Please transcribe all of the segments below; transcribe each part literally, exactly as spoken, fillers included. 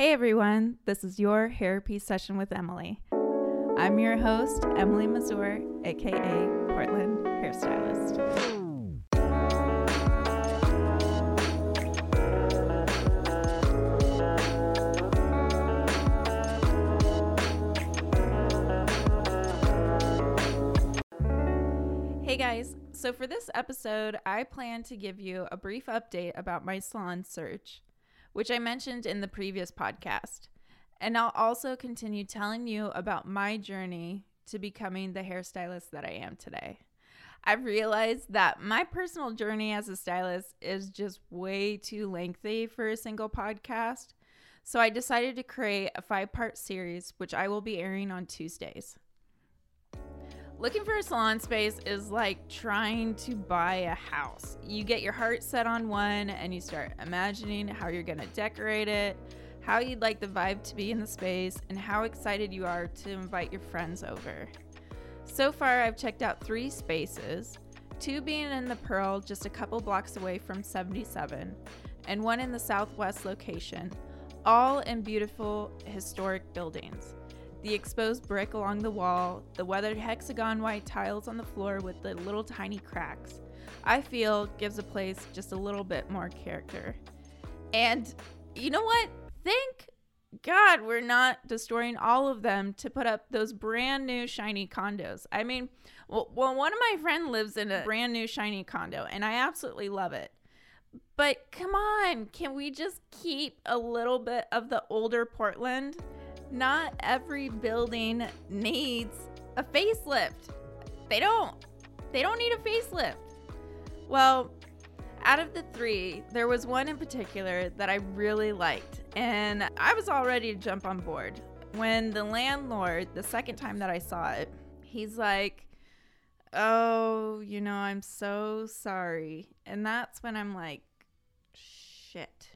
Hey everyone, this is your Hair Peace Session with Emily. I'm your host, Emily Mazur, aka Portland Hairstylist. Hey guys, so for this episode, I plan to give you a brief update about my salon search, which I mentioned in the previous podcast. And I'll also continue telling you about my journey to becoming the hairstylist that I am today. I've realized that my personal journey as a stylist is just way too lengthy for a single podcast. So I decided to create a five-part series, which I will be airing on Tuesdays. Looking for a salon space is like trying to buy a house. You get your heart set on one and you start imagining how you're gonna decorate it, how you'd like the vibe to be in the space, and how excited you are to invite your friends over. So far, I've checked out three spaces, two being in the Pearl, just a couple blocks away from seventy-seven, and one in the Southwest location, all in beautiful historic buildings. The exposed brick along the wall, the weathered hexagon white tiles on the floor with the little tiny cracks, I feel gives a place just a little bit more character. And you know what? Thank God we're not destroying all of them to put up those brand new shiny condos. I mean, well, well one of my friends lives in a brand new shiny condo and I absolutely love it. But come on, can we just keep a little bit of the older Portland? Not every building needs a facelift. They don't. They don't need a facelift. Well, out of the three, there was one in particular that I really liked, and I was all ready to jump on board. When the landlord, the second time that I saw it, he's like, oh, you know, I'm so sorry. And that's when I'm like, shit.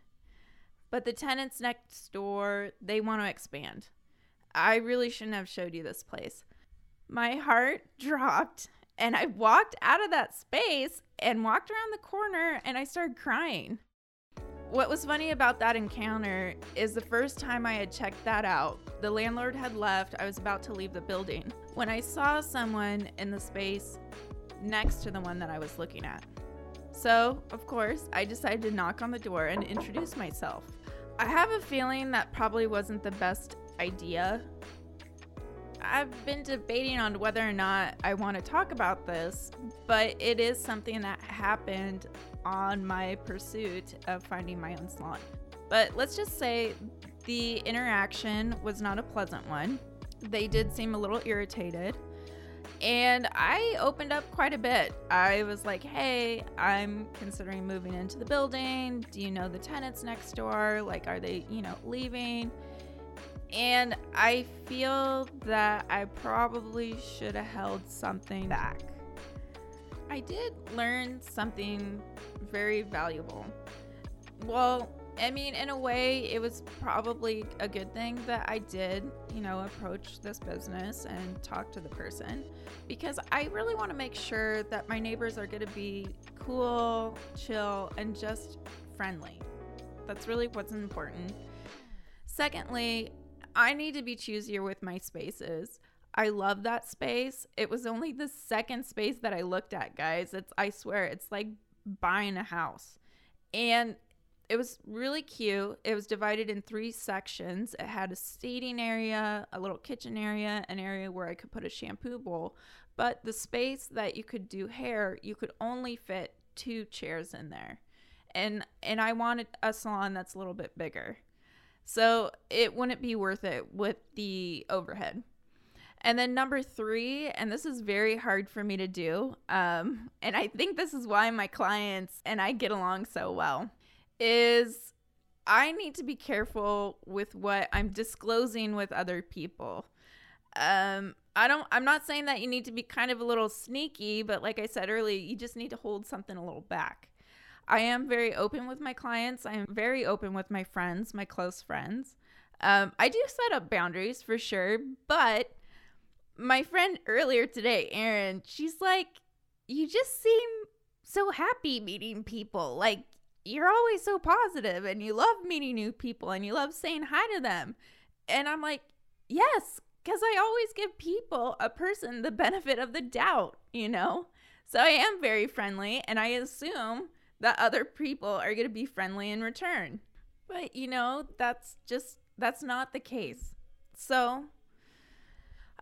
But the tenants next door, they want to expand. I really shouldn't have showed you this place. My heart dropped and I walked out of that space and walked around the corner and I started crying. What was funny about that encounter is the first time I had checked that out, the landlord had left. I was about to leave the building when I saw someone in the space next to the one that I was looking at. So, of course, I decided to knock on the door and introduce myself. I have a feeling that probably wasn't the best idea. I've been debating on whether or not I want to talk about this, but it is something that happened on my pursuit of finding my own salon. But let's just say the interaction was not a pleasant one. They did seem a little irritated, and I opened up quite a bit. I was like, hey, I'm considering moving into the building. Do you know the tenants next door? Like, are they, you know, leaving? And I feel that I probably should have held something back. I did learn something very valuable. Well, I mean, in a way, it was probably a good thing that I did, you know, approach this business and talk to the person, because I really want to make sure that my neighbors are going to be cool, chill, and just friendly. That's really what's important. Secondly, I need to be choosier with my spaces. I love that space. It was only the second space that I looked at, guys. It's, I swear, it's like buying a house. And it was really cute. It was divided in three sections. It had a seating area, a little kitchen area, an area where I could put a shampoo bowl. But the space that you could do hair, you could only fit two chairs in there. And and I wanted a salon that's a little bit bigger. So it wouldn't be worth it with the overhead. And then number three, and this is very hard for me to do, um, and I think this is why my clients and I get along so well, is I need to be careful with what I'm disclosing with other people. Um, I don't, I'm not saying that you need to be kind of a little sneaky, but like I said earlier, you just need to hold something a little back. I am very open with my clients. I am very open with my friends, my close friends. Um, I do set up boundaries for sure, but my friend earlier today, Erin, she's like, you just seem so happy meeting people. Like, you're always so positive and you love meeting new people and you love saying hi to them. And I'm like, yes, because I always give people, a person, the benefit of the doubt, you know? So I am very friendly, and I assume that other people are going to be friendly in return. But, you know, that's just, that's not the case. So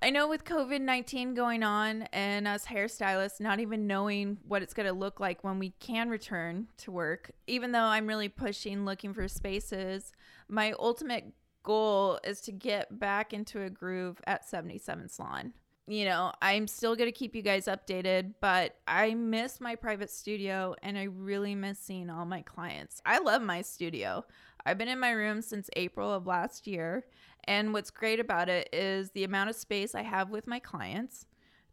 I know with covid nineteen going on and us hairstylists not even knowing what it's going to look like when we can return to work, even though I'm really pushing, looking for spaces, my ultimate goal is to get back into a groove at seventy-seven Salon. You know, I'm still going to keep you guys updated, but I miss my private studio and I really miss seeing all my clients. I love my studio. I've been in my room since April of last year. And what's great about it is the amount of space I have with my clients,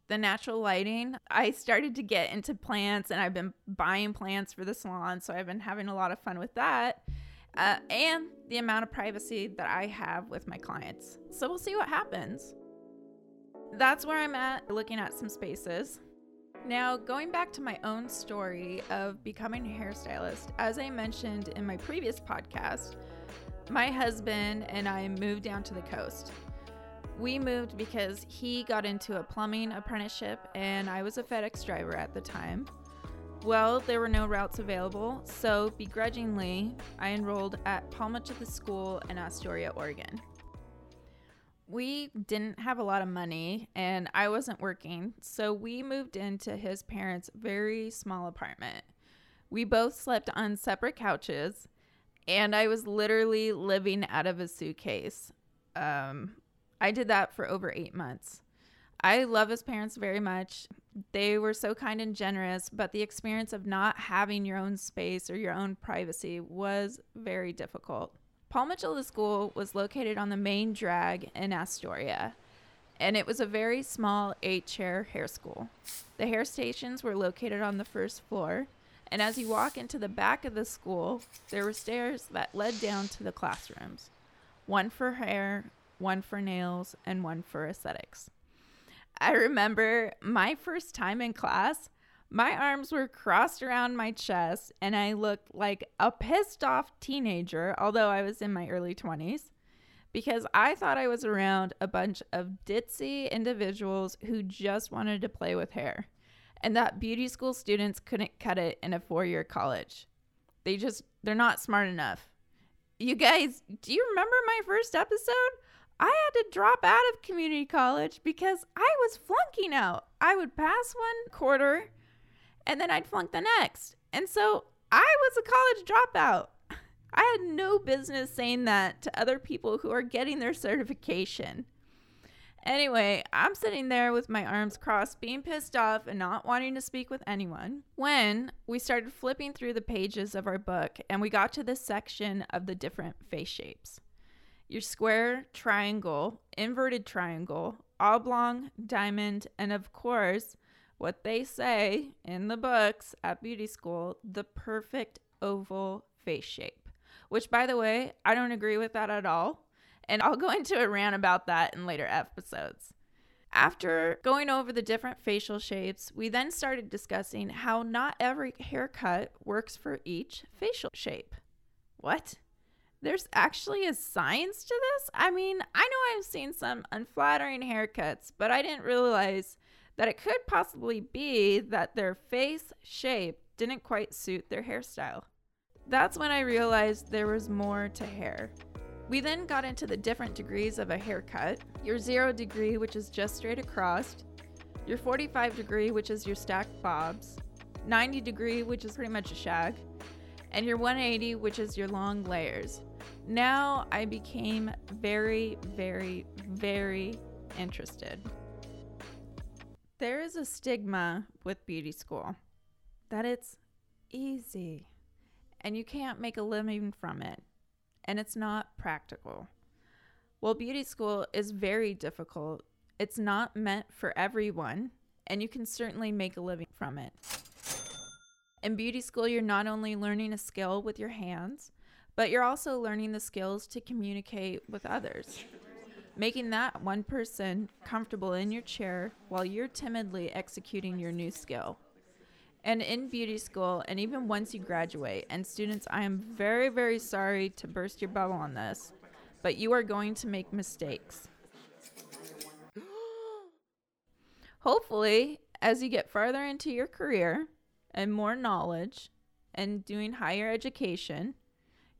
the natural lighting. I started to get into plants and I've been buying plants for the salon. So I've been having a lot of fun with that. Uh, and the amount of privacy that I have with my clients. So we'll see what happens. That's where I'm at, looking at some spaces. Now, going back to my own story of becoming a hairstylist, as I mentioned in my previous podcast, my husband and I moved down to the coast. We moved because he got into a plumbing apprenticeship and I was a FedEx driver at the time. Well, there were no routes available, so begrudgingly, I enrolled at Palmetto School in Astoria, Oregon. We didn't have a lot of money, and I wasn't working, so we moved into his parents' very small apartment. We both slept on separate couches, and I was literally living out of a suitcase. Um, I did that for over eight months. I love his parents very much. They were so kind and generous, but the experience of not having your own space or your own privacy was very difficult. Paul Mitchell School was located on the main drag in Astoria, and it was a very small eight-chair hair school. The hair stations were located on the first floor, and as you walk into the back of the school, there were stairs that led down to the classrooms, one for hair, one for nails, and one for aesthetics. I remember my first time in class, my arms were crossed around my chest and I looked like a pissed off teenager, although I was in my early twenties, because I thought I was around a bunch of ditzy individuals who just wanted to play with hair and that beauty school students couldn't cut it in a four-year college. They just, they're not smart enough. You guys, do you remember my first episode? I had to drop out of community college because I was flunking out. I would pass one quarter and then I'd flunk the next. And so I was a college dropout. I had no business saying that to other people who are getting their certification. Anyway, I'm sitting there with my arms crossed, being pissed off and not wanting to speak with anyone, when we started flipping through the pages of our book and we got to this section of the different face shapes. Your square, triangle, inverted triangle, oblong, diamond, and of course, what they say in the books at beauty school, the perfect oval face shape. Which, by the way, I don't agree with that at all. And I'll go into a rant about that in later episodes. After going over the different facial shapes, we then started discussing how not every haircut works for each facial shape. What? There's actually a science to this? I mean, I know I've seen some unflattering haircuts, but I didn't realize that it could possibly be that their face shape didn't quite suit their hairstyle. That's when I realized there was more to hair. We then got into the different degrees of a haircut. Your zero degree, which is just straight across. Your forty-five degree, which is your stacked bobs. ninety degree, which is pretty much a shag. And your one eighty, which is your long layers. Now I became very, very, very interested. There is a stigma with beauty school that it's easy and you can't make a living from it and it's not practical. Well, beauty school is very difficult. It's not meant for everyone and you can certainly make a living from it. In beauty school, you're not only learning a skill with your hands, but you're also learning the skills to communicate with others, making that one person comfortable in your chair while you're timidly executing your new skill. and in beauty school, and even once you graduate. And students, I am very, very sorry to burst your bubble on this, but you are going to make mistakes. Hopefully, as you get farther into your career and more knowledge and doing higher education,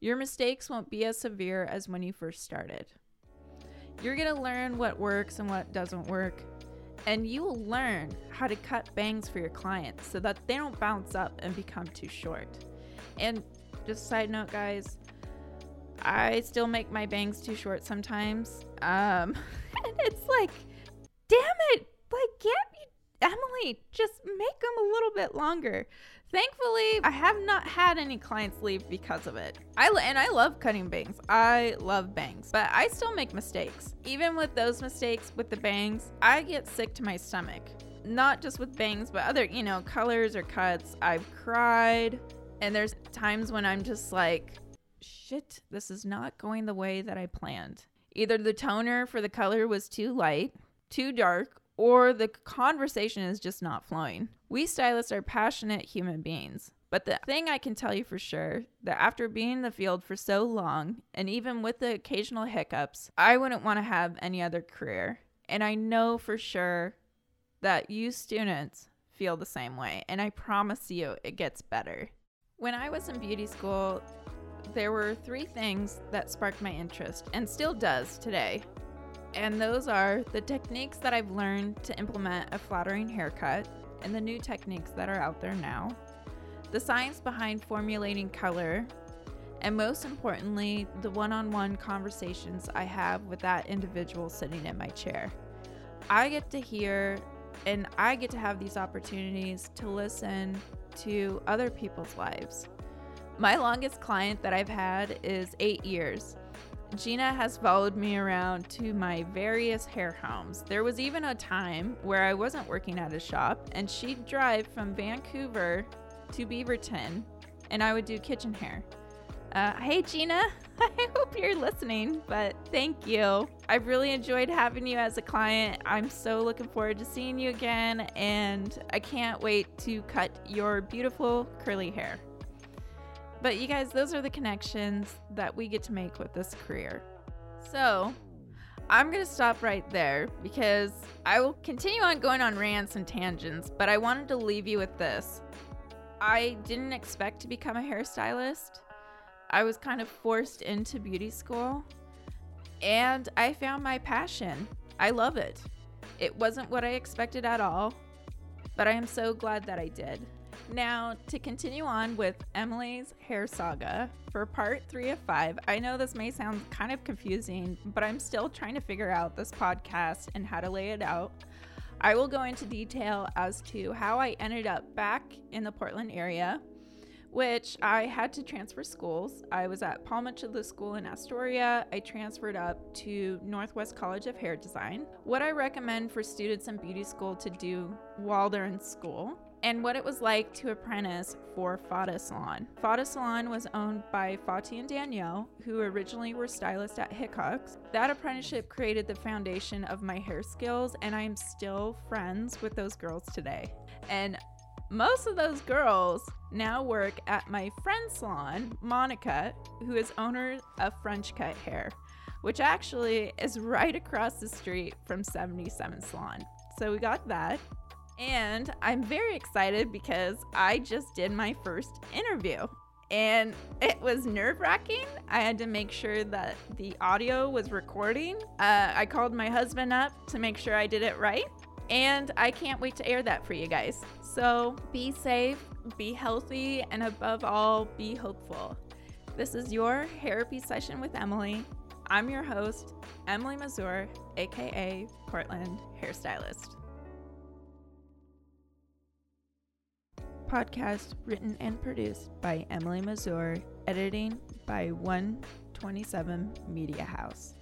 your mistakes won't be as severe as when you first started. You're going to learn what works and what doesn't work, and you will learn how to cut bangs for your clients so that they don't bounce up and become too short. And just side note, guys, I still make my bangs too short sometimes. Um, and it's like, damn it. Like, can't you, Emily, just make them a little bit longer. Thankfully, I have not had any clients leave because of it. I and I love cutting bangs. I love bangs, but I still make mistakes. Even with those mistakes with the bangs, I get sick to my stomach. Not just with bangs, but other, you know, colors or cuts. I've cried, and there's times when I'm just like, shit, this is not going the way that I planned. Either the toner for the color was too light, too dark, or the conversation is just not flowing. We stylists are passionate human beings, but the thing I can tell you for sure, that after being in the field for so long, and even with the occasional hiccups, I wouldn't want to have any other career. And I know for sure that you students feel the same way, and I promise you it gets better. When I was in beauty school, there were three things that sparked my interest, and still does today. And those are the techniques that I've learned to implement a flattering haircut and the new techniques that are out there now, the science behind formulating color, and most importantly, the one-on-one conversations I have with that individual sitting in my chair. I get to hear and I get to have these opportunities to listen to other people's lives. My longest client that I've had is eight years. Gina has followed me around to my various hair homes. There was even a time where I wasn't working at a shop, and she'd drive from Vancouver to Beaverton, and I would do kitchen hair. Uh, hey, Gina, I hope you're listening, but thank you. I've really enjoyed having you as a client. I'm so looking forward to seeing you again, and I can't wait to cut your beautiful curly hair. But you guys, those are the connections that we get to make with this career. So I'm going to stop right there because I will continue on going on rants and tangents, but I wanted to leave you with this. I didn't expect to become a hairstylist. I was kind of forced into beauty school, and I found my passion. I love it. It wasn't what I expected at all, but I am so glad that I did. Now, to continue on with Emily's hair saga for part three of five, I know this may sound kind of confusing, but I'm still trying to figure out this podcast and how to lay it out. I will go into detail as to how I ended up back in the Portland area, which I had to transfer schools. I was at Paul Mitchell School in Astoria. I transferred up to Northwest College of Hair Design. What I recommend for students in beauty school to do while they're in school, and what it was like to apprentice for Fada Salon. Fada Salon was owned by Fati and Danielle, who originally were stylists at Hickox. That apprenticeship created the foundation of my hair skills, and I am still friends with those girls today. And most of those girls now work at my friend's salon, Monica, who is owner of French Cut Hair, which actually is right across the street from seventy-seven Salon. So we got that. And I'm very excited because I just did my first interview, and it was nerve-wracking. I had to make sure that the audio was recording. Uh, I called my husband up to make sure I did it right, and I can't wait to air that for you guys. So be safe, be healthy, and above all, be hopeful. This is your Hair Peace Session with Emily. I'm your host, Emily Mazur, aka Portland Hairstylist. Podcast written and produced by Emily Mazur, editing by one twenty-seven Media House.